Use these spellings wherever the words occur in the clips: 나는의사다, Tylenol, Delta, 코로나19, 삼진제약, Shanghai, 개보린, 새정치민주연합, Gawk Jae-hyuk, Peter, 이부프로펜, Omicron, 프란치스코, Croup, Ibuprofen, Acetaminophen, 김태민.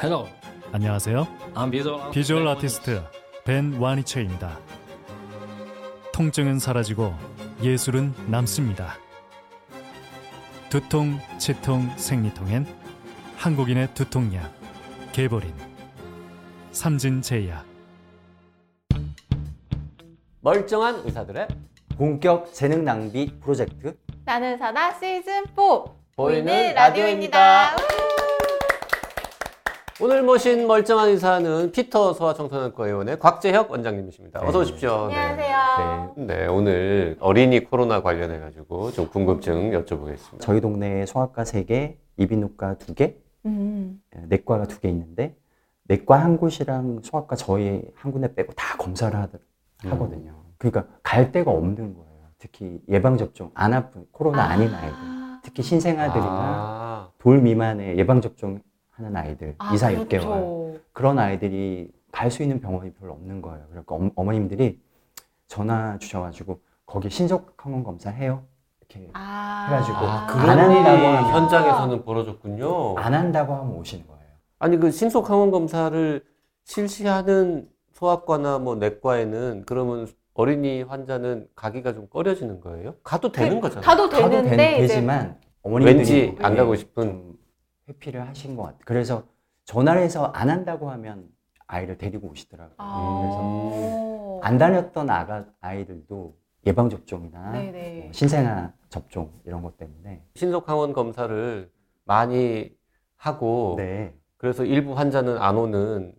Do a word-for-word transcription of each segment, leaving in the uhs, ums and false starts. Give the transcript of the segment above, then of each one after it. Hello. 안녕하세요. 비주얼, 비주얼 아티스트 벤 와니체입니다. 통증은 사라지고 예술은 남습니다. 두통, 치통, 생리통엔 한국인의 두통약 개보린 삼진제약. 멀쩡한 의사들의 본격 재능 낭비 프로젝트 나는 의사다 시즌 사 보이는 라디오입니다. 오늘 모신 멀쩡한 의사는 피터 소아청소년과 의원의 곽재혁 원장님이십니다. 어서 오십시오. 네. 안녕하세요. 네. 네, 오늘 어린이 코로나 관련해가지고 좀 궁금증 여쭤보겠습니다. 저희 동네에 성악과 세 개, 이비인후과 두 개, 음. 내과가 두 개 있는데 내과 한 곳이랑 성악과 저희 한 군데 빼고 다 검사를 하더, 하거든요. 음. 그러니까 갈 데가 없는 거예요. 특히 예방접종 안 아픈 코로나 아. 아닌 아이들, 특히 신생아들이나 아. 돌 미만의 예방접종 하는 아이들, 아, 이사, 그렇죠. 육 개월. 그런 아이들이 갈 수 있는 병원이 별로 없는 거예요. 그러니까 어, 어머님들이 전화 주셔가지고 거기 신속항원 검사해요. 이렇게 아, 해가지고. 아, 그런 안 한다고 하면, 현장에서는 벌어졌군요. 안 한다고 하면 오시는 거예요. 아니, 그 신속항원 검사를 실시하는 소아과나 뭐 내과에는 그러면 어린이 환자는 가기가 좀 꺼려지는 거예요? 가도 되는 그, 거잖아요. 가도 되는데. 가도 된, 되지만 어머님들이 왠지 안 가고 싶은. 회피를 하신 것 같아요. 그래서 전화를 해서 안 한다고 하면 아이를 데리고 오시더라고요. 아~ 그래서 안 다녔던 아가, 아이들도 예방접종이나 뭐 신생아 접종 이런 것 때문에 신속항원 검사를 많이 하고 네. 그래서 일부 환자는 안 오는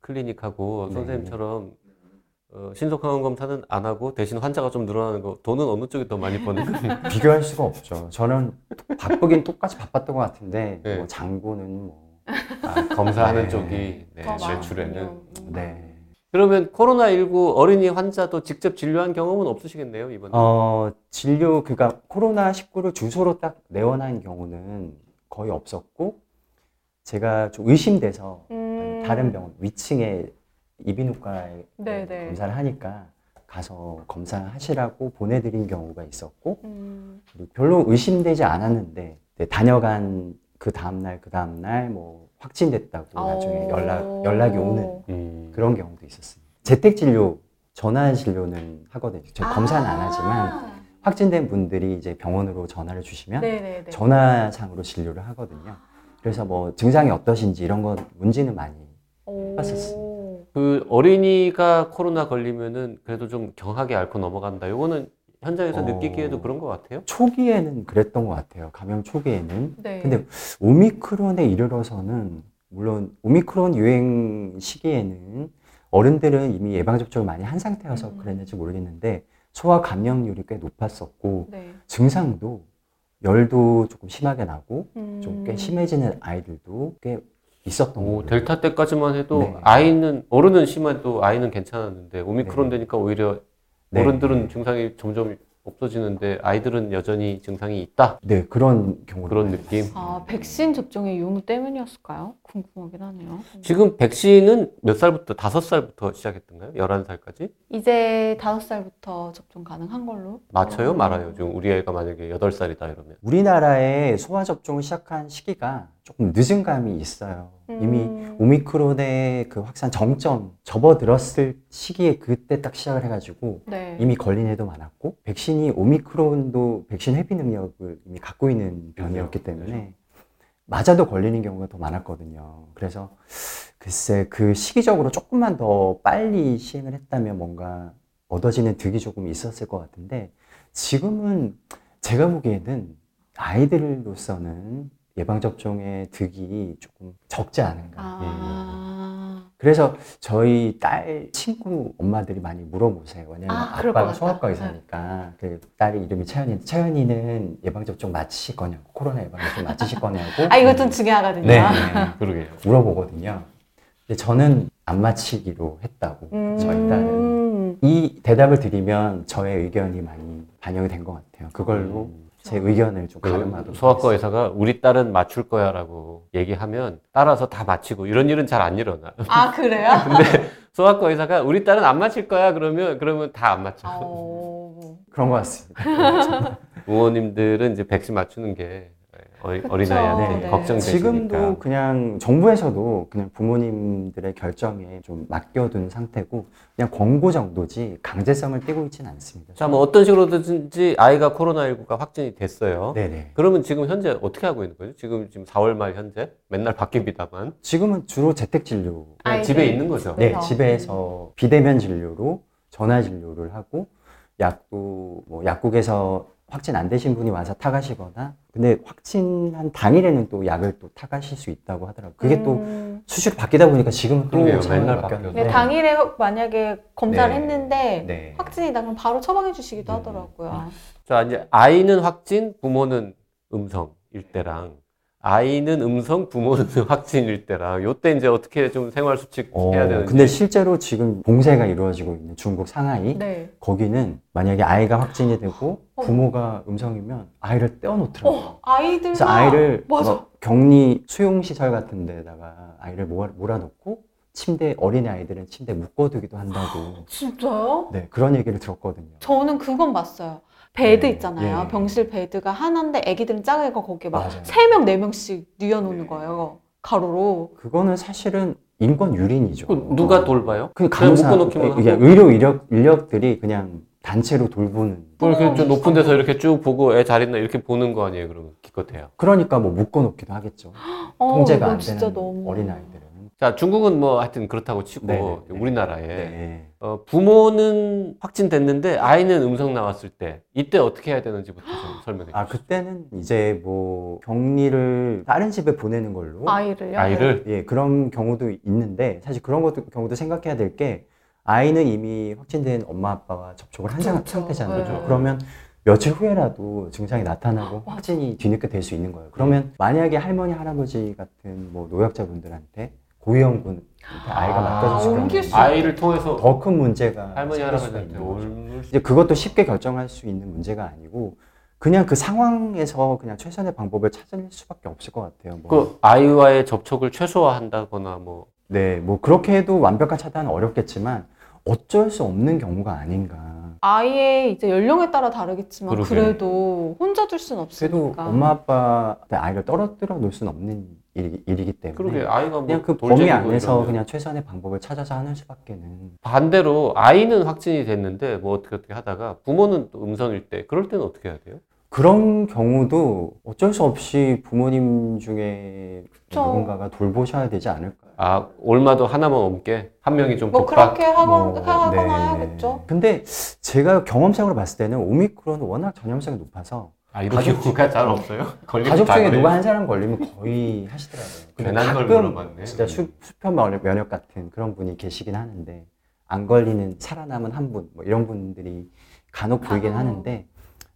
클리닉하고 네. 선생님처럼 어, 신속항원 검사는 안 하고 대신 환자가 좀 늘어나는 거 돈은 어느 쪽이 더 많이 버는 거예요? 비교할 수가 없죠. 저는 바쁘긴 똑같이 바빴던 것 같은데 네. 뭐 장고는 뭐 아, 검사하는 네. 쪽이 네, 매출에는 네. 그러면 코로나십구 어린이 환자도 직접 진료한 경험은 없으시겠네요 이번에? 어 진료 그러니까 코로나십구를 주소로 딱 내원한 경우는 거의 없었고 제가 좀 의심돼서 음... 다른 병원 위층에 이비인후과에 네네. 검사를 하니까 가서 검사하시라고 보내드린 경우가 있었고 음. 별로 의심되지 않았는데 네, 다녀간 그 다음날 그 다음날 뭐 확진됐다고 오. 나중에 연락, 연락이 오는 음. 그런 경우도 있었습니다. 재택진료, 전화진료는 하거든요. 저 아. 검사는 안 하지만 확진된 분들이 이제 병원으로 전화를 주시면 네네네. 전화상으로 진료를 하거든요. 그래서 뭐 증상이 어떠신지 이런 건 문제는 많이 해봤었습니다. 그 어린이가 코로나 걸리면은 그래도 좀 경하게 앓고 넘어간다. 요거는 현장에서 어... 느끼기에도 그런 것 같아요? 초기에는 그랬던 것 같아요. 감염 초기에는. 네. 근데 오미크론에 이르러서는 물론 오미크론 유행 시기에는 어른들은 이미 예방접종을 많이 한 상태여서 음. 그랬는지 모르겠는데 소아 감염률이 꽤 높았었고 네. 증상도 열도 조금 심하게 나고 음. 좀 꽤 심해지는 아이들도 꽤 있었던 오, 거예요. 델타 때까지만 해도 네. 아이는 어른은 심해도 아이는 괜찮았는데 오미크론 네. 되니까 오히려 네. 어른들은 네. 증상이 점점 없어지는데 아이들은 여전히 증상이 있다. 네, 그런 경우 그런 느낌. 아, 백신 접종의 유무 때문이었을까요? 궁금하긴 하네요. 지금 백신은 몇 살부터? 다섯 살부터 시작했던가요? 열한 살까지? 이제 다섯 살부터 접종 가능한 걸로. 맞춰요, 어. 말아요. 지금 우리 애가 만약에 여덟 살이다 이러면. 우리나라의 소아 접종을 시작한 시기가 조금 늦은 감이 있어요. 음. 이미 오미크론의 그 확산 정점 접어들었을 시기에 그때 딱 시작을 해가지고 네. 이미 걸린 애도 많았고 백신이 오미크론도 백신 회피 능력을 이미 갖고 있는 병이었기 때문에 네. 맞아도 걸리는 경우가 더 많았거든요. 그래서 글쎄 그 시기적으로 조금만 더 빨리 시행을 했다면 뭔가 얻어지는 득이 조금 있었을 것 같은데 지금은 제가 보기에는 아이들로서는 예방접종의 득이 조금 적지 않은가. 아... 예. 그래서 저희 딸 친구 엄마들이 많이 물어보세요. 왜냐면 아, 아빠가 소아과 의사니까 네. 그 딸의 이름이 채연이인데 채연이는 예방접종 맞히실 거냐고 코로나 예방접종 맞히실 거냐고 아 이거 좀 중요하거든요. 네, 네. 그러게요. 물어보거든요. 근데 저는 안 맞히기로 했다고 음... 저희 딸은 이 대답을 드리면 저의 의견이 많이 반영이 된 것 같아요. 그걸로 음... 제 의견을 좀 가름하도록 소아과 의사가 우리 딸은 맞출 거야 라고 얘기하면 따라서 다 맞히고 이런 일은 잘 안 일어나. 아 그래요? 근데 소아과 의사가 우리 딸은 안 맞힐 거야 그러면 그러면 다 안 맞춰요. 오... 그런 것 같습니다. 의원님들은 이제 백신 맞추는 게 어린아이한테 네. 걱정되시니까. 지금도 그냥 정부에서도 그냥 부모님들의 결정에 좀 맡겨둔 상태고 그냥 권고 정도지 강제성을 띄고 있지는 않습니다. 자, 뭐 어떤 식으로든지 아이가 코로나십구가 확진이 됐어요. 네네. 그러면 지금 현재 어떻게 하고 있는 거죠? 지금 지금 사월 말 현재 맨날 바뀝니다만. 지금은 주로 재택 진료. 아, 집에 있는 거죠. 네, 집에서 비대면 진료로 전화 진료를 하고 약도 뭐 약국에서 확진 안 되신 분이 와서 타가시거나, 근데 확진한 당일에는 또 약을 또 타가실 수 있다고 하더라고요. 그게 음. 또 수시로 바뀌다 보니까 지금은 또 맨날 바뀌었는데 당일에 만약에 검사를 네. 했는데 네. 확진이 나면 바로 처방해 주시기도 네. 하더라고요. 자, 이제 아이는 확진, 부모는 음성일 때랑 아이는 음성, 부모는 확진일 때랑 요때 이제 어떻게 좀 생활 수칙 어, 해야 되는지. 근데 실제로 지금 봉쇄가 이루어지고 있는 중국 상하이 네. 거기는 만약에 아이가 확진이 되고 어. 부모가 음성이면 아이를 떼어놓더라고요. 어, 아이들 그래서 아이를 맞아. 격리 수용시설 같은 데다가 아이를 몰아놓고 침대, 어린애 아이들은 침대에 묶어두기도 한다고. 진짜요? 네, 그런 얘기를 들었거든요. 저는 그건 봤어요. 베드 네, 있잖아요. 네. 병실 베드가 하나인데 애기들은 작으니까 거기에 막 세 명, 네 명씩 뉘어놓는 네. 거예요. 가로로. 그거는 사실은 인권 유린이죠. 누가 돌봐요? 그 간호사, 묶어놓기만 이게 하고. 의료 인력, 인력들이 그냥 단체로 돌보는. 그걸 좀 높은 데서 이렇게 쭉 보고 애 잘 있나 이렇게 보는 거 아니에요? 그러면 기껏해요. 그러니까 뭐 묶어놓기도 하겠죠. 어, 통제가 안 되는 너무... 어린아이들은. 자, 중국은 뭐 하여튼 그렇다고 치고 네네, 우리나라에 네네. 어, 부모는 확진됐는데 아이는 음성 나왔을 때 이때 어떻게 해야 되는지부터 좀 설명해 주세요. 아, 그때는 이제 뭐 격리를 다른 집에 보내는 걸로 아이를요? 아이를? 예, 그런 경우도 있는데 사실 그런 것도, 경우도 생각해야 될 게 아이는 이미 확진된 엄마 아빠와 접촉을 한 그렇죠. 상태잖아요. 네. 그러면 며칠 후에라도 증상이 나타나고 확진이 뒤늦게 될 수 있는 거예요. 그러면 만약에 할머니, 할아버지 같은 뭐 노약자분들한테 고위험군 아이가 맡겨져서 아, 아이를 통해서 더 큰 문제가 할머니 할아버지한테 올 이제 그것도 쉽게 결정할 수 있는 문제가 아니고 그냥 그 상황에서 그냥 최선의 방법을 찾을 수밖에 없을 것 같아요. 뭐. 그 아이와의 접촉을 최소화한다거나 뭐 네, 뭐 그렇게 해도 완벽한 차단은 어렵겠지만 어쩔 수 없는 경우가 아닌가. 아이의 이제 연령에 따라 다르겠지만 그러게. 그래도 혼자 둘 수는 없으니까. 그래도 엄마 아빠한테 아이를 떨어뜨려 놓을 수는 없는. 일, 일이기 때문에 그러게, 아이가 뭐 그냥 그 범위 안에서 이러면. 그냥 최선의 방법을 찾아서 하는 수밖에는. 반대로 아이는 확진이 됐는데 뭐 어떻게 어떻게 하다가 부모는 또 음성일 때 그럴 때는 어떻게 해야 돼요? 그런 경우도 어쩔 수 없이 부모님 중에 그쵸. 누군가가 돌보셔야 되지 않을까요? 아, 올마도 하나만 넘게 한 명이 좀 뭐 독박. 그렇게 하거나, 뭐, 하거나 네. 해야겠죠. 근데 제가 경험상으로 봤을 때는 오미크론은 워낙 전염성이 높아서 아, 가족수가 잘 없어요? 가족 중에 누가 한 사람 걸리면 거의 하시더라고요. 괜한 걸 물어봤네. 진짜 수, 수평 면역 같은 그런 분이 계시긴 하는데 안 걸리는 살아남은 한 분 뭐 이런 분들이 간혹 보이긴 아, 하는데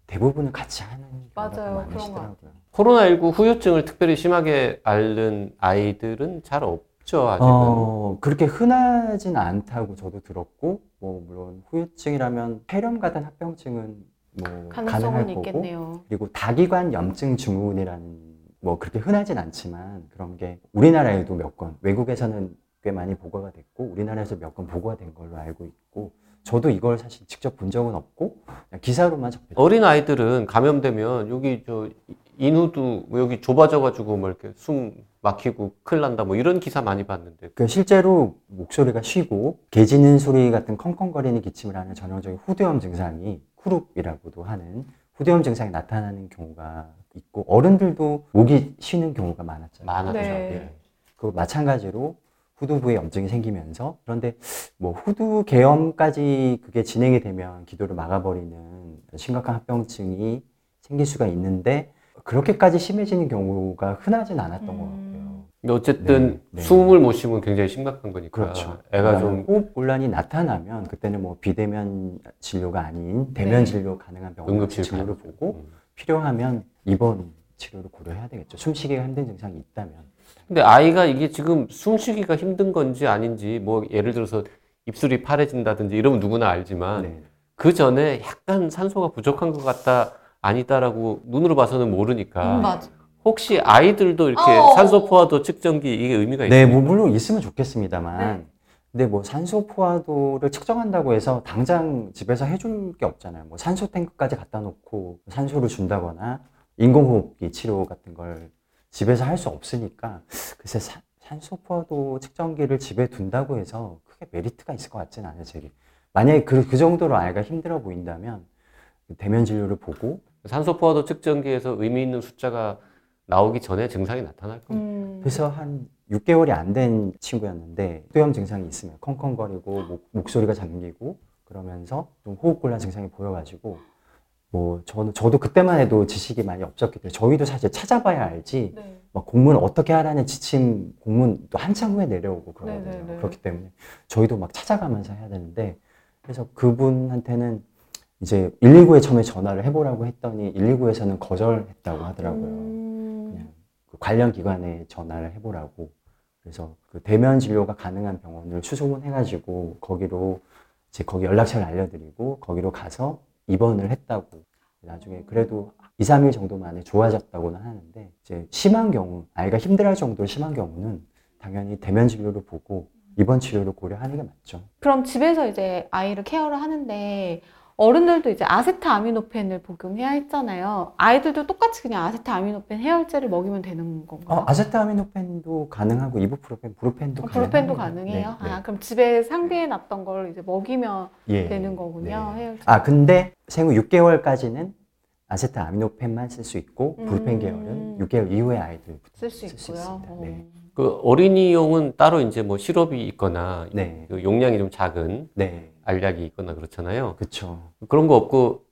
대부분은 같이 하는 맞아요. 많으시더라고요. 코로나십구 후유증을 특별히 심하게 앓는 아이들은 잘 없죠, 아직은? 어, 그렇게 흔하진 않다고 저도 들었고 뭐 물론 후유증이라면 폐렴 같은 합병증은 뭐 가능성은 있겠네요. 그리고 다기관 염증 증후군이라는 뭐 그렇게 흔하진 않지만 그런 게 우리나라에도 몇 건, 외국에서는 꽤 많이 보고가 됐고 우리나라에서 몇 건 보고가 된 걸로 알고 있고 저도 이걸 사실 직접 본 적은 없고 그냥 기사로만 접했죠. 어린 아이들은 감염되면 여기 저 인후도 여기 좁아져가지고 뭐 이렇게 숨 막히고 큰일 난다 뭐 이런 기사 많이 봤는데 그 실제로 목소리가 쉬고 개짖는 소리 같은 컹컹거리는 기침을 하는 전형적인 후두염 증상이 크룹이라고도 하는 후두염 증상이 나타나는 경우가 있고 어른들도 목이 쉬는 경우가 많았잖아요. 많았죠. 네. 네. 그 마찬가지로 후두부에 염증이 생기면서 그런데 뭐 후두개염까지 그게 진행이 되면 기도를 막아버리는 심각한 합병증이 생길 수가 있는데 그렇게까지 심해지는 경우가 흔하진 않았던 음. 것 같아요. 근데 어쨌든 네. 숨을 네. 못 쉬면 굉장히 심각한 거니까. 그렇죠. 애가 좀 호흡 곤란이 나타나면 그때는 뭐 비대면 진료가 아닌 대면 네. 진료 가능한 병원에서 진료를 보고 음. 필요하면 입원 치료를 고려해야 되겠죠. 숨쉬기가 힘든 증상이 있다면. 근데 아이가 이게 지금 숨쉬기가 힘든 건지 아닌지 뭐 예를 들어서 입술이 파래진다든지 이러면 누구나 알지만 네. 그 전에 약간 산소가 부족한 것 같다. 아니다라고 눈으로 봐서는 모르니까 음, 맞아. 혹시 아이들도 이렇게 어어. 산소 포화도 측정기 이게 의미가 있나요? 네, 뭐 물론 있으면 좋겠습니다만 네. 근데 뭐 산소 포화도를 측정한다고 해서 당장 집에서 해줄 게 없잖아요. 뭐 산소 탱크까지 갖다 놓고 산소를 준다거나 인공호흡기 치료 같은 걸 집에서 할 수 없으니까 글쎄 사, 산소포도 측정기를 집에 둔다고 해서 크게 메리트가 있을 것 같지는 않아요. 제게 만약에 그, 그 정도로 아이가 힘들어 보인다면 대면 진료를 보고 산소포화도 측정기에서 의미 있는 숫자가 나오기 전에 증상이 나타날 겁니다. 음. 그래서 한 육 개월이 안 된 친구였는데 소염 증상이 있으면 컹컹거리고 목, 목소리가 잠기고 그러면서 좀 호흡곤란 증상이 보여가지고 뭐 저는 저도 그때만 해도 지식이 많이 없었기 때문에 저희도 사실 찾아봐야 알지 네. 막 공문 어떻게 하라는 지침 공문 또 한참 후에 내려오고 그러거든요. 네, 네, 네. 그렇기 때문에 저희도 막 찾아가면서 해야 되는데 그래서 그분한테는 이제 일일구에 처음에 전화를 해보라고 했더니 일일구에서는 거절했다고 하더라고요. 음... 그냥 그 관련 기관에 전화를 해보라고. 그래서 그 대면 진료가 가능한 병원을 추소문해가지고 거기로 이제 거기 연락처를 알려드리고 거기로 가서 입원을 했다고. 나중에 그래도 이, 삼 일 정도 만에 좋아졌다고는 하는데 이제 심한 경우, 아이가 힘들어할 정도로 심한 경우는 당연히 대면 진료를 보고 입원 치료를 고려하는 게 맞죠. 그럼 집에서 이제 아이를 케어를 하는데 어른들도 이제 아세트아미노펜을 복용해야 했잖아요. 아이들도 똑같이 그냥 아세트아미노펜 해열제를 먹이면 되는 건가요? 어, 아세트아미노펜도 가능하고 이부프로펜, 브로펜도 가능해요. 브로펜도 가능해요? 네, 네. 아, 그럼 집에 상비해 놨던 걸 이제 먹이면 예, 되는 거군요. 네. 해열제. 아, 근데 생후 육 개월까지는 아세트아미노펜만 쓸 수 있고 음. 브로펜 계열은 육 개월 이후에 아이들 쓸 수 있고요. 음. 네. 그 어린이용은 따로 이제 뭐 시럽이 있거나 네. 그 용량이 좀 작은 네. 알약이 있거나 그렇잖아요. 그렇죠. 그런 거 없고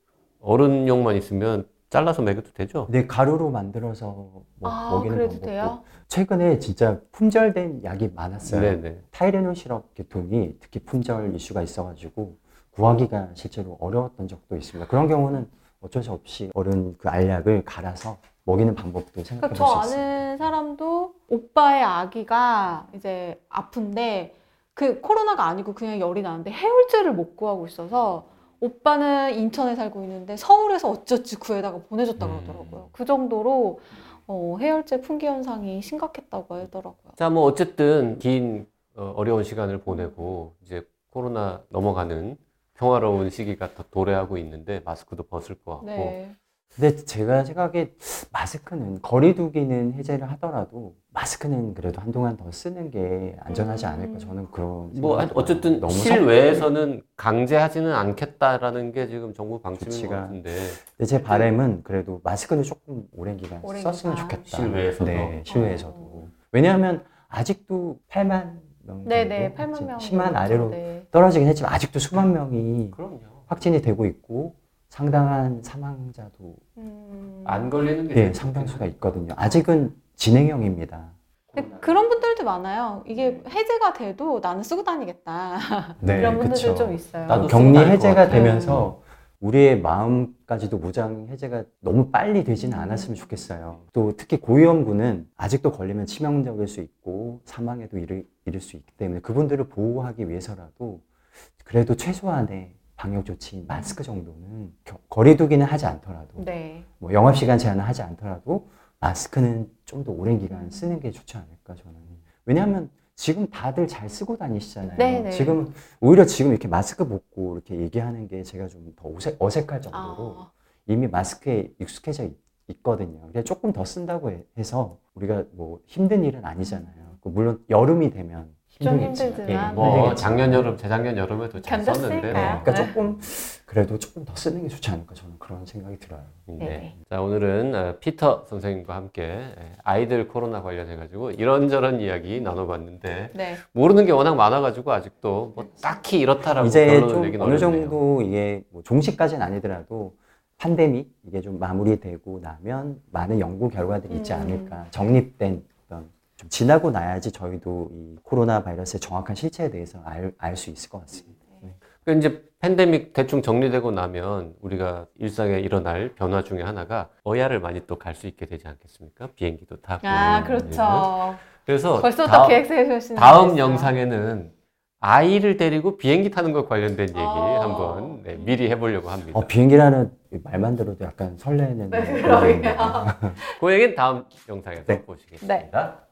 어른용만 있으면 잘라서 먹여도 되죠? 네, 가루로 만들어서 뭐 아, 먹이는 그래도 방법도. 돼요? 최근에 진짜 품절된 약이 많았어요. 네네. 타이레놀 시럽 계통이 특히 품절 이슈가 있어가지고 구하기가 실제로 어려웠던 적도 있습니다. 그런 경우는 어쩔 수 없이 어른 그 알약을 갈아서 먹이는 방법도 생각해 볼 수 있습니다. 그러니까 저 아는 사람도 오빠의 아기가 이제 아픈데 그 코로나가 아니고 그냥 열이 나는데 해열제를 못 구하고 있어서 오빠는 인천에 살고 있는데 서울에서 어쩌지 구해다가 보내줬다고 음. 하더라고요. 그 정도로 어, 해열제 품귀 현상이 심각했다고 하더라고요. 자, 뭐 어쨌든 긴 어, 어려운 시간을 보내고 이제 코로나 넘어가는 평화로운 네. 시기가 더 도래하고 있는데 마스크도 벗을 것 같고. 네. 근데 제가 생각에 마스크는 거리두기는 해제를 하더라도 마스크는 그래도 한동안 더 쓰는 게 안전하지 않을까 저는 그런 뭐 어쨌든 너무 실외에서는 강제하지는 않겠다라는 게 지금 정부 방침인 것 같은데 근데 제 바람은 그래도 마스크는 조금 오랜 기간 오랜 썼으면 기간. 좋겠다 실외에서도 네, 실외에서도 어. 왜냐하면 아직도 팔만 명 네네 팔만 명 십만 아래로 네. 떨어지긴 했지만 아직도 수만 명이 그럼요. 확진이 되고 있고 상당한 사망자도 음... 안 걸리는 게 네, 상당수가 있거든요. 아직은 진행형입니다. 그런 분들도 많아요. 이게 해제가 돼도 나는 쓰고 다니겠다. 네, 이런 분들도 그쵸. 좀 있어요. 나도 격리 해제가 되면서 우리의 마음까지도 무장 해제가 너무 빨리 되지는 않았으면 좋겠어요. 또 특히 고위험군은 아직도 걸리면 치명적일 수 있고 사망에도 이를, 이를 수 있기 때문에 그분들을 보호하기 위해서라도 그래도 최소한의 방역조치, 마스크 정도는 겨, 거리두기는 하지 않더라도 네. 뭐 영업시간 제한은 하지 않더라도 마스크는 좀 더 오랜 기간 쓰는 게 좋지 않을까 저는. 왜냐하면 지금 다들 잘 쓰고 다니시잖아요. 네네. 지금 오히려 지금 이렇게 마스크 벗고 이렇게 얘기하는 게 제가 좀 더 어색, 어색할 정도로 아. 이미 마스크에 익숙해져 있, 있거든요. 그래서 조금 더 쓴다고 해서 우리가 뭐 힘든 일은 아니잖아요. 물론 여름이 되면 좀 힘들지만 예, 뭐 작년 여름, 재작년 여름에도 잘 썼는데 네, 그러니까 네. 조금 그래도 조금 더 쓰는 게 좋지 않을까 저는 그런 생각이 들어요. 네. 네. 자, 오늘은 피터 선생님과 함께 아이들 코로나 관련해 가지고 이런저런 이야기 나눠봤는데 네. 모르는 게 워낙 많아가지고 아직도 뭐 딱히 이렇다라고 이제 좀 어느 어렵네요. 정도 이게 뭐 종식까지는 아니더라도 팬데믹 이게 좀 마무리되고 나면 많은 연구 결과들이 있지 음. 않을까 정립된. 좀 지나고 나야지 저희도 이 코로나 바이러스의 정확한 실체에 대해서 알, 알 수 있을 것 같습니다. 네. 그러니까 이제 팬데믹 대충 정리되고 나면 우리가 일상에 일어날 변화 중에 하나가 어야를 많이 또 갈 수 있게 되지 않겠습니까? 비행기도 타고. 아, 그렇죠. 그래서 벌써부터 계획 세우시는 다음 영상에는 아이를 데리고 비행기 타는 것 관련된 얘기 어... 한번 네, 미리 해보려고 합니다. 어, 비행기라는 말만 들어도 약간 설레는. 네, 그러게요. 그 얘기는 다음 영상에서 네. 보시겠습니다. 네.